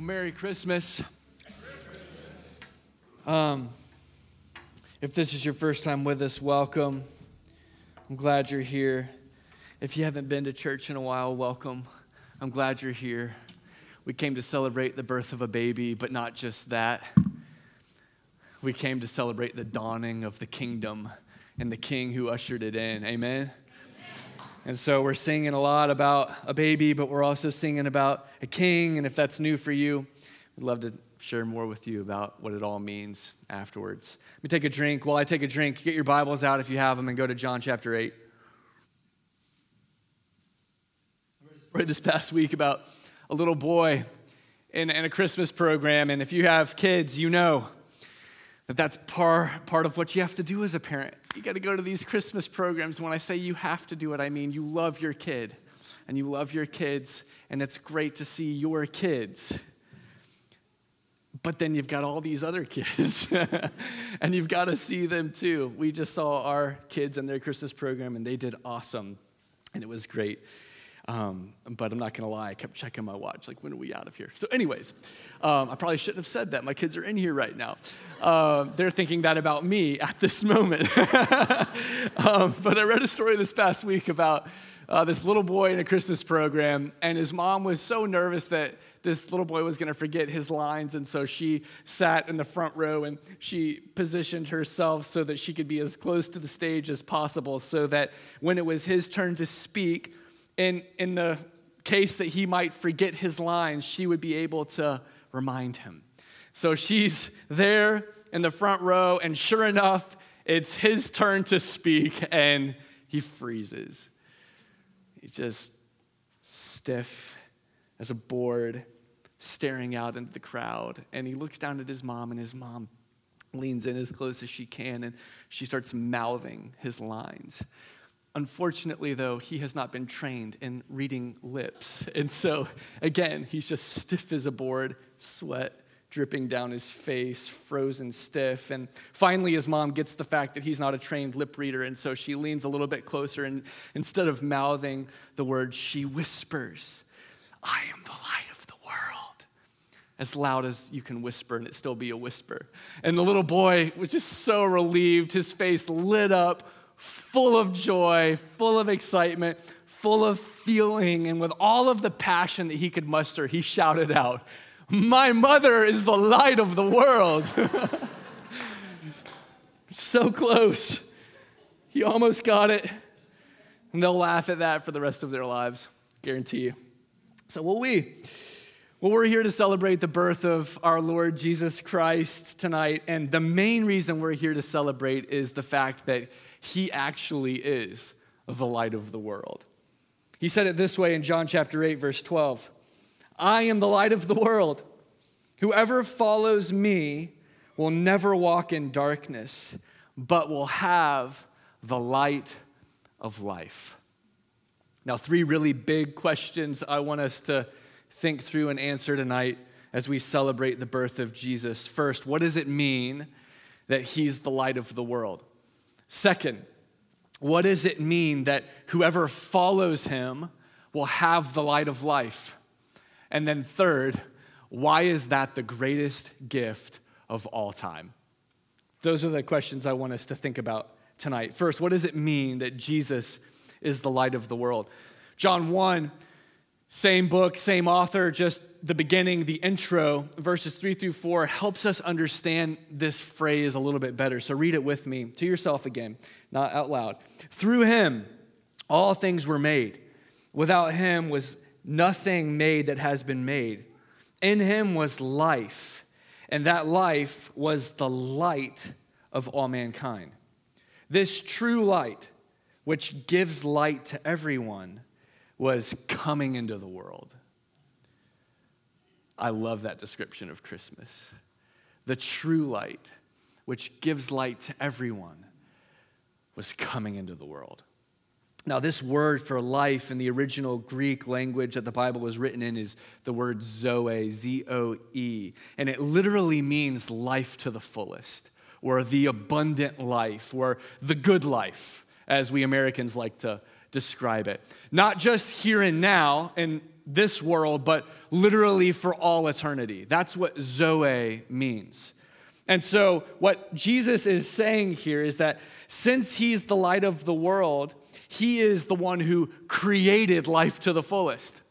Well, Merry Christmas. If this is your first time with us, welcome. I'm glad you're here. If you haven't been to church in a while, welcome. I'm glad you're here. We came to celebrate the birth of a baby, but not just that. We came to celebrate the dawning of the kingdom and the king who ushered it in. Amen? And so we're singing a lot about a baby, but we're also singing about a king. And if that's new for you, we'd love to share more with you about what it all means afterwards. Let me take a drink. While I take a drink, get your Bibles out if you have them and go to John chapter 8. I read this past week about a little boy in a Christmas program. And if you have kids, you know that that's part of what you have to do as a parent. You got to go to these Christmas programs. When I say you have to do it, I mean you love your kid, and you love your kids, and it's great to see your kids. But then you've got all these other kids, and you've got to see them too. We just saw our kids in their Christmas program, and they did awesome, and it was great. But I'm not going to lie, I kept checking my watch, like, when are we out of here? So anyways, I probably shouldn't have said that. My kids are in here right now. They're thinking that about me at this moment. But I read a story this past week about this little boy in a Christmas program, and his mom was so nervous that this little boy was going to forget his lines, and so she sat in the front row, and she positioned herself so that she could be as close to the stage as possible, so that when it was his turn to speak, in the case that he might forget his lines, she would be able to remind him. So she's there in the front row, and sure enough, it's his turn to speak, and he freezes. He's just stiff as a board, staring out into the crowd, and he looks down at his mom, and his mom leans in as close as she can, and she starts mouthing his lines. Unfortunately, though, he has not been trained in reading lips. And so, again, he's just stiff as a board, sweat dripping down his face, frozen stiff. And finally, his mom gets the fact that he's not a trained lip reader, and so she leans a little bit closer, and instead of mouthing the words, she whispers, "I am the light of the world," as loud as you can whisper, and it still be a whisper. And the little boy was just so relieved, his face lit up, full of joy, full of excitement, full of feeling, and with all of the passion that he could muster, he shouted out, "My mother is the light of the world." So close. He almost got it. And they'll laugh at that for the rest of their lives, guarantee you. So will we. Well, we're here to celebrate the birth of our Lord Jesus Christ tonight, and the main reason we're here to celebrate is the fact that he actually is the light of the world. He said it this way in John chapter 8, verse 12. "I am the light of the world. Whoever follows me will never walk in darkness, but will have the light of life." Now, three really big questions I want us to think through and answer tonight as we celebrate the birth of Jesus. First, what does it mean that he's the light of the world? Second, what does it mean that whoever follows him will have the light of life? And then third, why is that the greatest gift of all time? Those are the questions I want us to think about tonight. First, what does it mean that Jesus is the light of the world? John 1, same book, same author, just the beginning, the intro, verses 3-4 helps us understand this phrase a little bit better. So read it with me to yourself again, not out loud. "Through him, all things were made. Without him was nothing made that has been made. In him was life, and that life was the light of all mankind. This true light, which gives light to everyone, was coming into the world." I love that description of Christmas. The true light, which gives light to everyone, was coming into the world. Now, this word for life in the original Greek language that the Bible was written in is the word Zoe, Z-O-E, and it literally means life to the fullest, or the abundant life, or the good life, as we Americans like to describe it. Not just here and now, and this world, but literally for all eternity. That's what Zoe means. And so what Jesus is saying here is that since he's the light of the world, he is the one who created life to the fullest.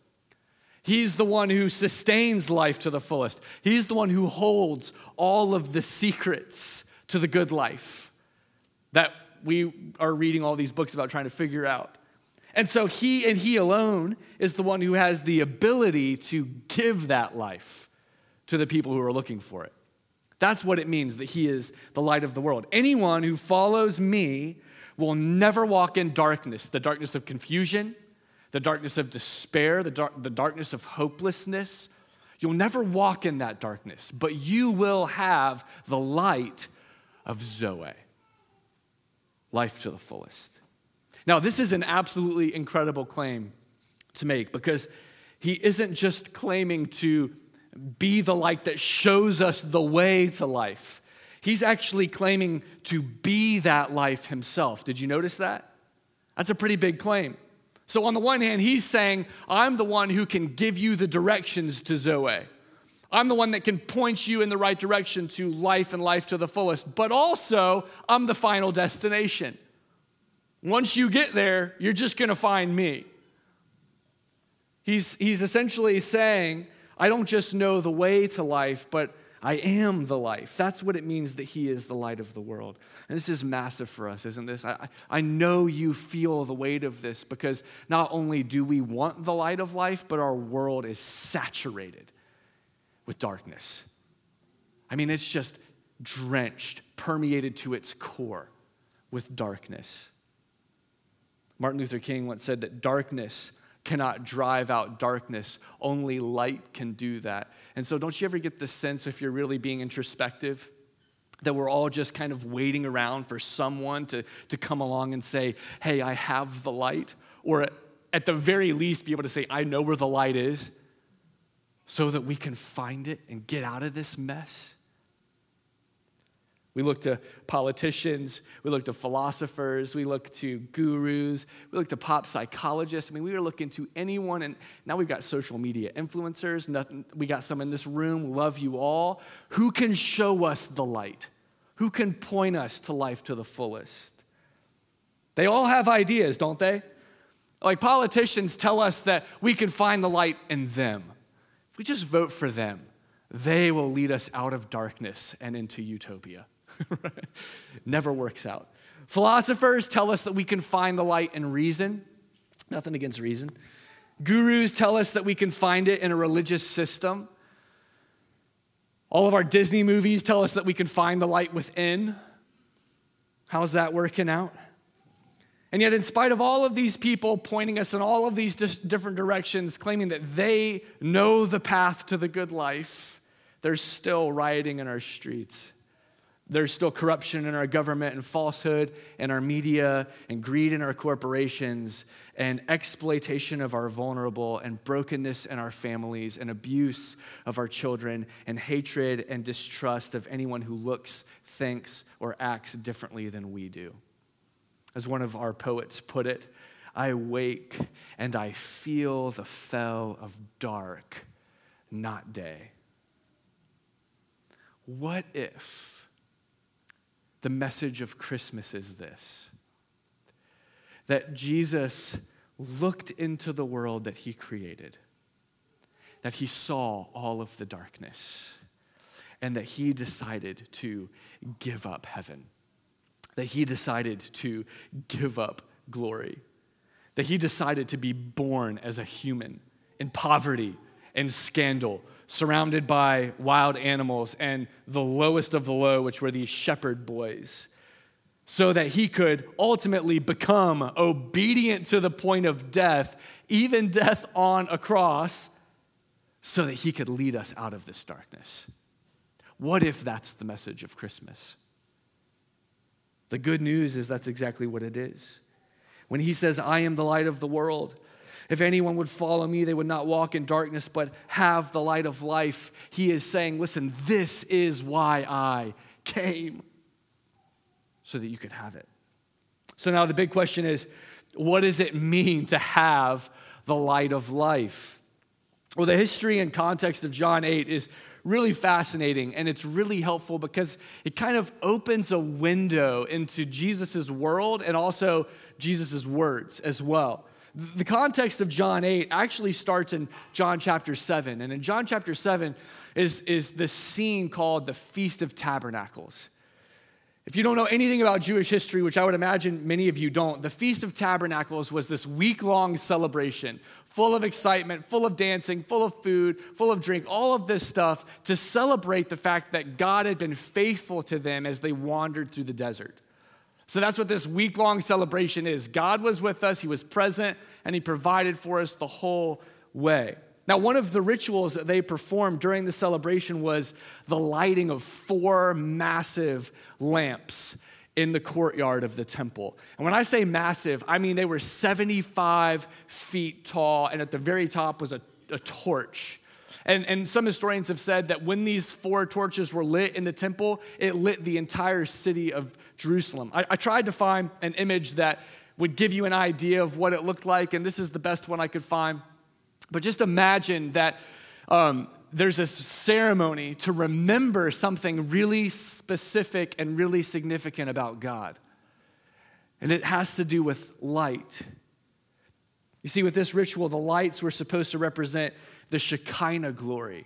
He's the one who sustains life to the fullest. He's the one who holds all of the secrets to the good life that we are reading all these books about trying to figure out. And so he and he alone is the one who has the ability to give that life to the people who are looking for it. That's what it means that he is the light of the world. Anyone who follows me will never walk in darkness, the darkness of confusion, the darkness of despair, the darkness of hopelessness. You'll never walk in that darkness, but you will have the light of Zoe, life to the fullest. Now, this is an absolutely incredible claim to make because he isn't just claiming to be the light that shows us the way to life. He's actually claiming to be that life himself. Did you notice that? That's a pretty big claim. So on the one hand, he's saying, I'm the one who can give you the directions to Zoe. I'm the one that can point you in the right direction to life and life to the fullest. But also, I'm the final destination. Once you get there, you're just going to find me. He's essentially saying, I don't just know the way to life, but I am the life. That's what it means that he is the light of the world. And this is massive for us, isn't this? I know you feel the weight of this because not only do we want the light of life, but our world is saturated with darkness. I mean, it's just drenched, permeated to its core with darkness. Martin Luther King once said that darkness cannot drive out darkness. Only light can do that. And so don't you ever get the sense, if you're really being introspective, that we're all just kind of waiting around for someone to come along and say, hey, I have the light, or at the very least be able to say, I know where the light is, so that we can find it and get out of this mess? We look to politicians, we look to philosophers, we look to gurus, we look to pop psychologists. I mean, we were looking to anyone, and now we've got social media influencers. Nothing, we got some in this room, love you all. Who can show us the light? Who can point us to life to the fullest? They all have ideas, don't they? Like politicians tell us that we can find the light in them. If we just vote for them, they will lead us out of darkness and into utopia. Never works out. Philosophers tell us that we can find the light in reason. Nothing against reason. Gurus tell us that we can find it in a religious system. All of our Disney movies tell us that we can find the light within. How's that working out? And yet, in spite of all of these people pointing us in all of these different directions, claiming that they know the path to the good life, there's still rioting in our streets. There's still corruption in our government and falsehood in our media and greed in our corporations and exploitation of our vulnerable and brokenness in our families and abuse of our children and hatred and distrust of anyone who looks, thinks, or acts differently than we do. As one of our poets put it, I wake and I feel the fell of dark, not day. What if the message of Christmas is this, that Jesus looked into the world that he created, that he saw all of the darkness, and that he decided to give up heaven, that he decided to give up glory, that he decided to be born as a human in poverty and scandal, surrounded by wild animals and the lowest of the low, which were these shepherd boys, so that he could ultimately become obedient to the point of death, even death on a cross, so that he could lead us out of this darkness. What if that's the message of Christmas? The good news is that's exactly what it is. When he says, I am the light of the world, if anyone would follow me, they would not walk in darkness, but have the light of life. He is saying, listen, this is why I came, so that you could have it. So now the big question is, what does it mean to have the light of life? Well, the history and context of John 8 is really fascinating, and it's really helpful because it kind of opens a window into Jesus' world and also Jesus' words as well. The context of John 8 actually starts in John chapter 7, and in John chapter 7 is this scene called the Feast of Tabernacles. If you don't know anything about Jewish history, which I would imagine many of you don't, the Feast of Tabernacles was this week-long celebration full of excitement, full of dancing, full of food, full of drink, all of this stuff to celebrate the fact that God had been faithful to them as they wandered through the desert. So that's what this week-long celebration is. God was with us, he was present, and he provided for us the whole way. Now, one of the rituals that they performed during the celebration was the lighting of 4 massive lamps in the courtyard of the temple. And when I say massive, I mean they were 75 feet tall, and at the very top was a torch. And some historians have said that when these 4 torches were lit in the temple, it lit the entire city of Jerusalem. I tried to find an image that would give you an idea of what it looked like, and this is the best one I could find. But just imagine that there's a ceremony to remember something really specific and really significant about God. And it has to do with light. You see, with this ritual, the lights were supposed to represent the Shekinah glory.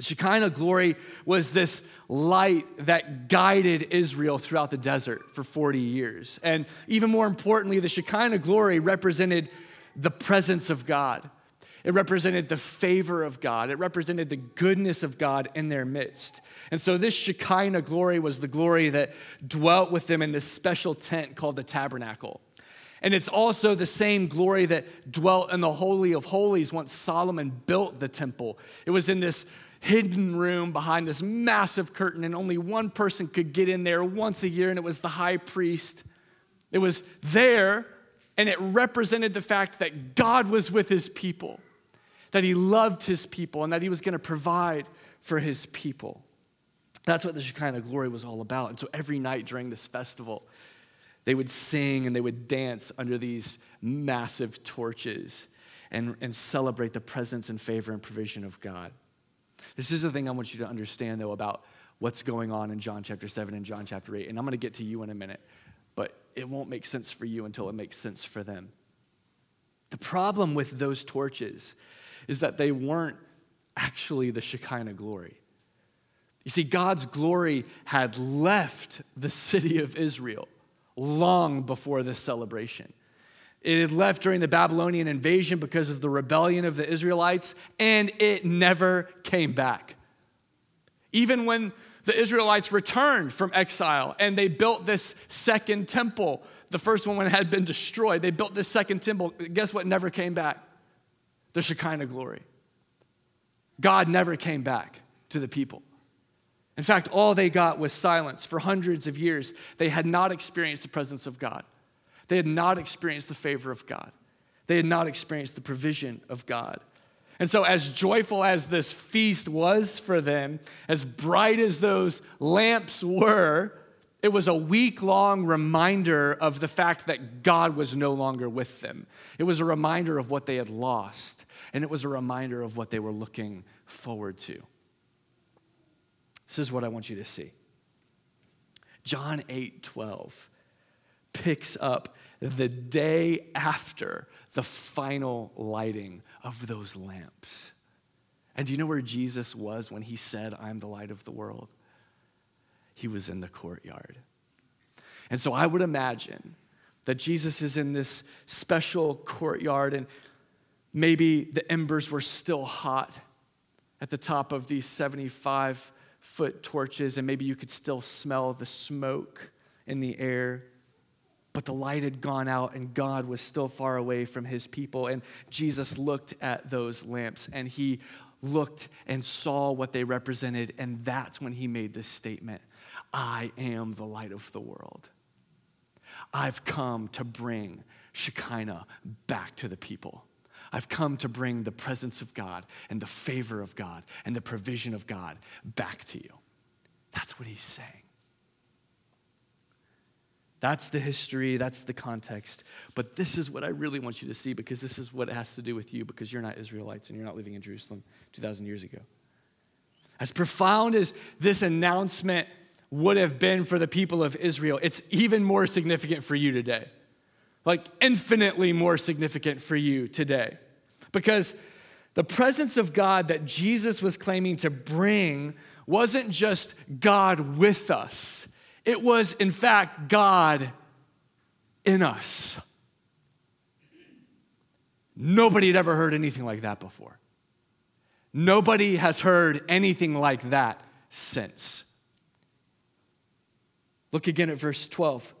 Shekinah glory was this light that guided Israel throughout the desert for 40 years. And even more importantly, the Shekinah glory represented the presence of God. It represented the favor of God. It represented the goodness of God in their midst. And so this Shekinah glory was the glory that dwelt with them in this special tent called the tabernacle. And it's also the same glory that dwelt in the Holy of Holies once Solomon built the temple. It was in this hidden room behind this massive curtain, and only one person could get in there once a year, and it was the high priest. It was there, and it represented the fact that God was with his people, that he loved his people, and that he was going to provide for his people. That's what the Shekinah glory was all about. And so every night during this festival, they would sing and they would dance under these massive torches and celebrate the presence and favor and provision of God. This is the thing I want you to understand, though, about what's going on in John chapter 7 and John chapter 8. And I'm going to get to you in a minute, but it won't make sense for you until it makes sense for them. The problem with those torches is that they weren't actually the Shekinah glory. You see, God's glory had left the city of Israel long before this celebration. It had left during the Babylonian invasion because of the rebellion of the Israelites, and it never came back. Even when the Israelites returned from exile, and they built this second temple. The first one had been destroyed. They built this second temple. Guess what never came back? The Shekinah glory. God never came back to the people. In fact, all they got was silence. For hundreds of years, they had not experienced the presence of God. They had not experienced the favor of God. They had not experienced the provision of God. And so as joyful as this feast was for them, as bright as those lamps were, it was a week-long reminder of the fact that God was no longer with them. It was a reminder of what they had lost, and it was a reminder of what they were looking forward to. This is what I want you to see. John 8:12 picks up the day after the final lighting of those lamps. And do you know where Jesus was when he said, "I'm the light of the world"? He was in the courtyard. And so I would imagine that Jesus is in this special courtyard, and maybe the embers were still hot at the top of these 75-foot torches, and maybe you could still smell the smoke in the air. But the light had gone out, and God was still far away from his people. And Jesus looked at those lamps, and he looked and saw what they represented. And that's when he made this statement, "I am the light of the world. I've come to bring Shekinah back to the people. I've come to bring the presence of God and the favor of God and the provision of God back to you." That's what he's saying. That's the history, that's the context. But this is what I really want you to see, because this is what it has to do with you, because you're not Israelites and you're not living in Jerusalem 2,000 years ago. As profound as this announcement would have been for the people of Israel, it's even more significant for you today. Like infinitely more significant for you today. Because the presence of God that Jesus was claiming to bring wasn't just God with us. It was, in fact, God in us. Nobody had ever heard anything like that before. Nobody has heard anything like that since. Look again at verse 12.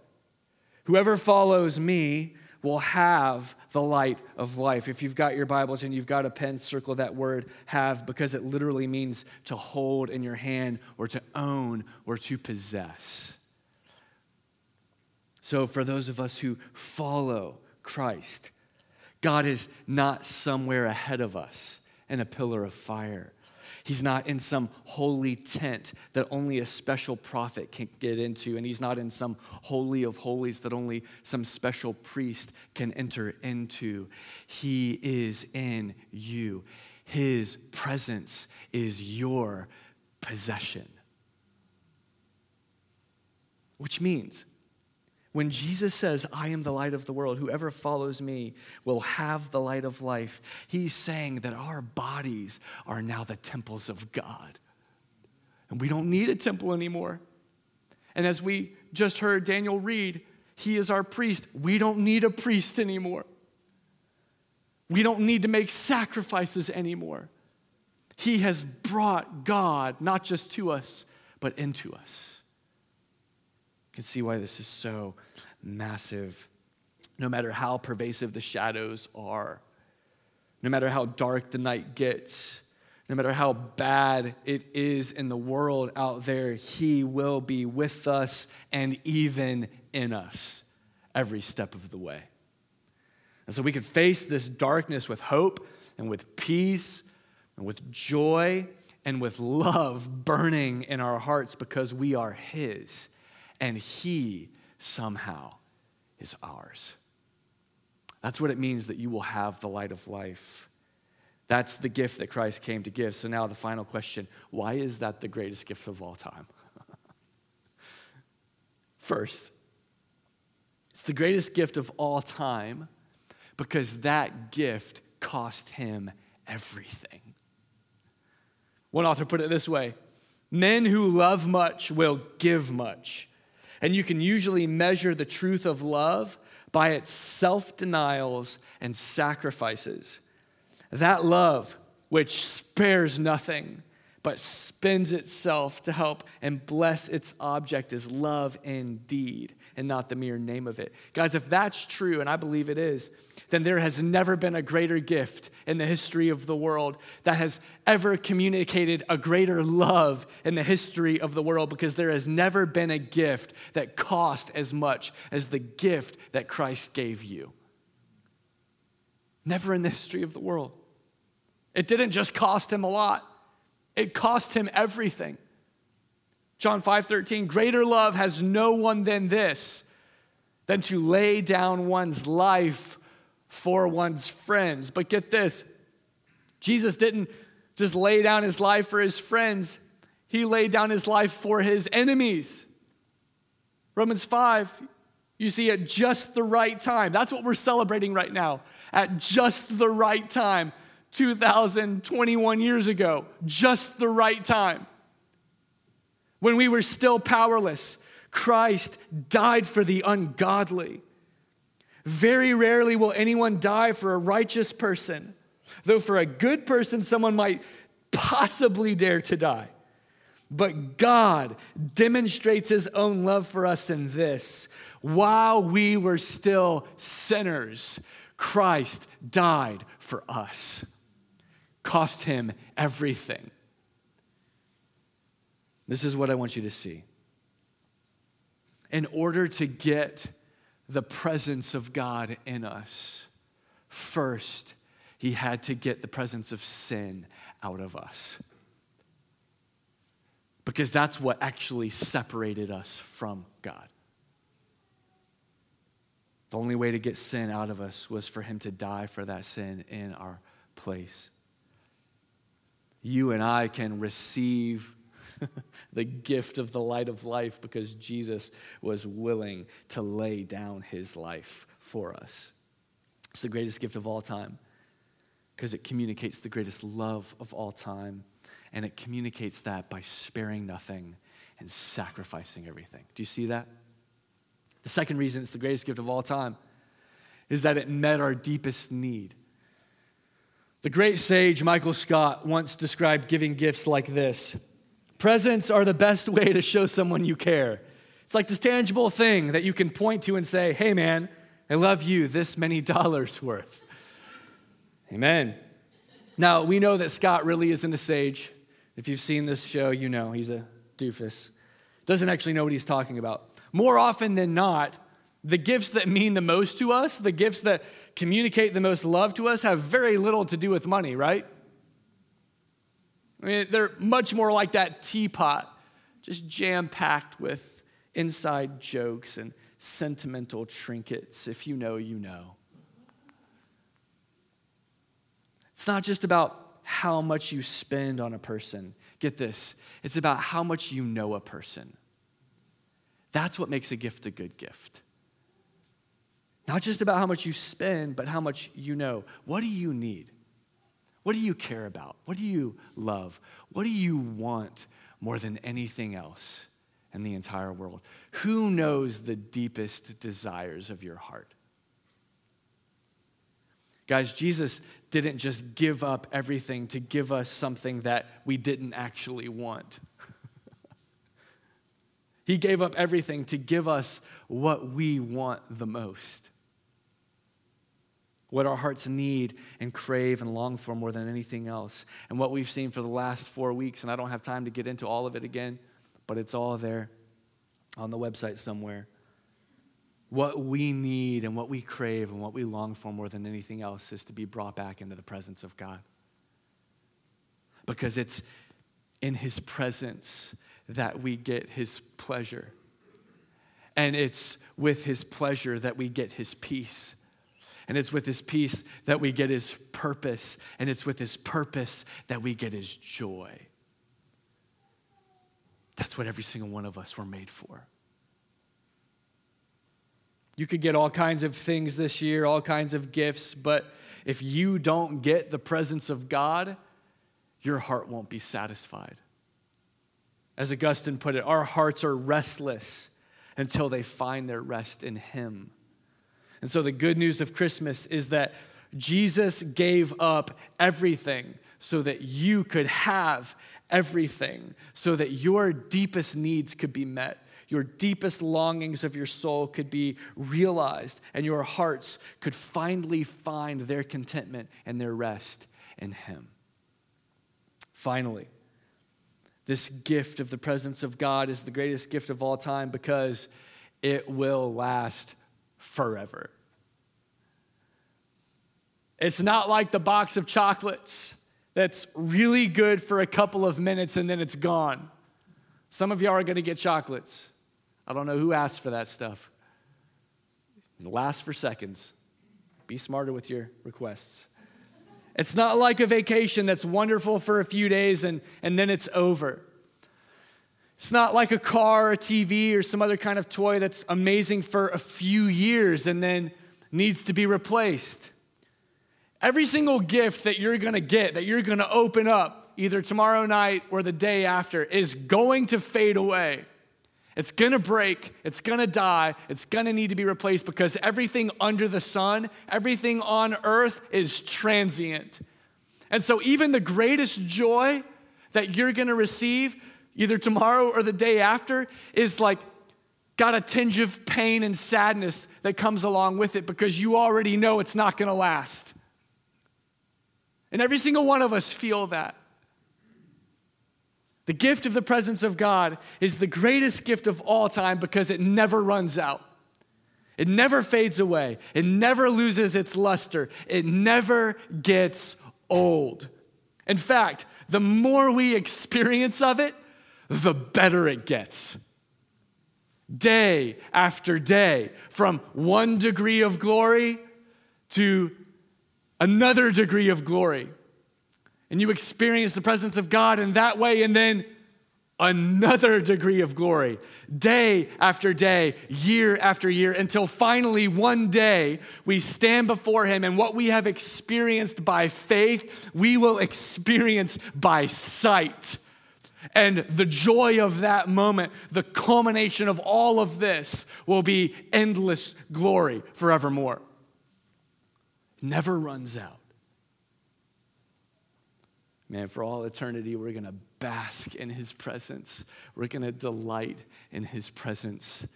Whoever follows me will have the light of life. If you've got your Bibles and you've got a pen, circle that word have, because it literally means to hold in your hand or to own or to possess. So for those of us who follow Christ, God is not somewhere ahead of us in a pillar of fire. He's not in some holy tent that only a special prophet can get into, and he's not in some holy of holies that only some special priest can enter into. He is in you. His presence is your possession. Which means, when Jesus says, I am the light of the world, whoever follows me will have the light of life, he's saying that our bodies are now the temples of God. And we don't need a temple anymore. And as we just heard Daniel read, he is our priest. We don't need a priest anymore. We don't need to make sacrifices anymore. He has brought God not just to us, but into us. You can see why this is so massive. No matter how pervasive the shadows are, no matter how dark the night gets, no matter how bad it is in the world out there, he will be with us and even in us every step of the way. And so we can face this darkness with hope and with peace and with joy and with love burning in our hearts, because we are his. And he somehow is ours. That's what it means that you will have the light of life. That's the gift that Christ came to give. So now the final question, why is that the greatest gift of all time? First, it's the greatest gift of all time because that gift cost him everything. One author put it this way, men who love much will give much. And you can usually measure the truth of love by its self-denials and sacrifices. That love, which spares nothing, but spends itself to help and bless its object, is love indeed, and not the mere name of it. Guys, if that's true, and I believe it is, then there has never been a greater gift in the history of the world that has ever communicated a greater love in the history of the world, because there has never been a gift that cost as much as the gift that Christ gave you. Never in the history of the world. It didn't just cost him a lot. It cost him everything. John 5:13, greater love has no one than this, than to lay down one's life for one's friends. But get this, Jesus didn't just lay down his life for his friends. He laid down his life for his enemies. Romans 5, you see, at just the right time. That's what we're celebrating right now. At just the right time, 2021 years ago, just the right time. When we were still powerless, Christ died for the ungodly. Very rarely will anyone die for a righteous person, though for a good person, someone might possibly dare to die. But God demonstrates his own love for us in this. While we were still sinners, Christ died for us. Cost him everything. This is what I want you to see. In order to get the presence of God in us, first, he had to get the presence of sin out of us, because that's what actually separated us from God. The only way to get sin out of us was for him to die for that sin in our place. You and I can receive the gift of the light of life because Jesus was willing to lay down his life for us. It's the greatest gift of all time because it communicates the greatest love of all time, and it communicates that by sparing nothing and sacrificing everything. Do you see that? The second reason it's the greatest gift of all time is that it met our deepest need. The great sage Michael Scott once described giving gifts like this: presents are the best way to show someone you care. It's like this tangible thing that you can point to and say, hey man, I love you this many dollars worth. Amen. Now, we know that Scott really isn't a sage. If you've seen this show, you know he's a doofus. Doesn't actually know what he's talking about. More often than not, the gifts that mean the most to us, the gifts that communicate the most love to us, have very little to do with money, right? I mean, they're much more like that teapot, just jam-packed with inside jokes and sentimental trinkets. If you know, you know. It's not just about how much you spend on a person. Get this. It's about how much you know a person. That's what makes a gift a good gift. Not just about how much you spend, but how much you know. What do you need? What do you care about? What do you love? What do you want more than anything else in the entire world? Who knows the deepest desires of your heart? Guys, Jesus didn't just give up everything to give us something that we didn't actually want. He gave up everything to give us what we want the most. What our hearts need and crave and long for more than anything else. And what we've seen for the last 4 weeks, and I don't have time to get into all of it again, but it's all there on the website somewhere. What we need and what we crave and what we long for more than anything else is to be brought back into the presence of God. Because it's in his presence that we get his pleasure. And it's with his pleasure that we get his peace. And it's with his peace that we get his purpose. And it's with his purpose that we get his joy. That's what every single one of us were made for. You could get all kinds of things this year, all kinds of gifts, but if you don't get the presence of God, your heart won't be satisfied. As Augustine put it, our hearts are restless until they find their rest in him. And so the good news of Christmas is that Jesus gave up everything so that you could have everything, so that your deepest needs could be met, your deepest longings of your soul could be realized, and your hearts could finally find their contentment and their rest in him. Finally, this gift of the presence of God is the greatest gift of all time because it will last forever. It's not like the box of chocolates that's really good for a couple of minutes and then it's gone. Some of y'all are going to get chocolates. I don't know who asked for that stuff. It lasts for seconds. Be smarter with your requests. It's not like a vacation that's wonderful for a few days and then it's over. It's not like a car or a TV or some other kind of toy that's amazing for a few years and then needs to be replaced. Every single gift that you're going to get, that you're going to open up either tomorrow night or the day after, is going to fade away. It's going to break, it's going to die, it's going to need to be replaced because everything under the sun, everything on earth is transient. And so even the greatest joy that you're going to receive either tomorrow or the day after is like got a tinge of pain and sadness that comes along with it because you already know it's not going to last. And every single one of us feel that. The gift of the presence of God is the greatest gift of all time because it never runs out. It never fades away. It never loses its luster. It never gets old. In fact, the more we experience of it, the better it gets. day after day, from one degree of glory to another degree of glory. And you experience the presence of God in that way, and then another degree of glory, day after day, year after year, until finally one day we stand before him, and what we have experienced by faith, we will experience by sight. And the joy of that moment, the culmination of all of this, will be endless glory forevermore. It never runs out. Man, for all eternity, we're going to bask in his presence. We're going to delight in his presence.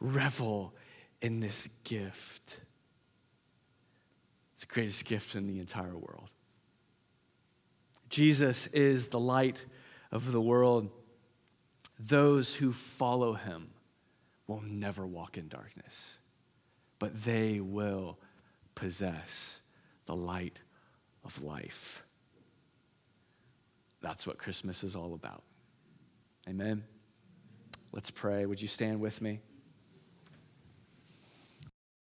Revel in this gift. It's the greatest gift in the entire world. Jesus is the light of the world. Those who follow him will never walk in darkness, but they will possess the light of life. That's what Christmas is all about. Amen. Let's pray. Would you stand with me?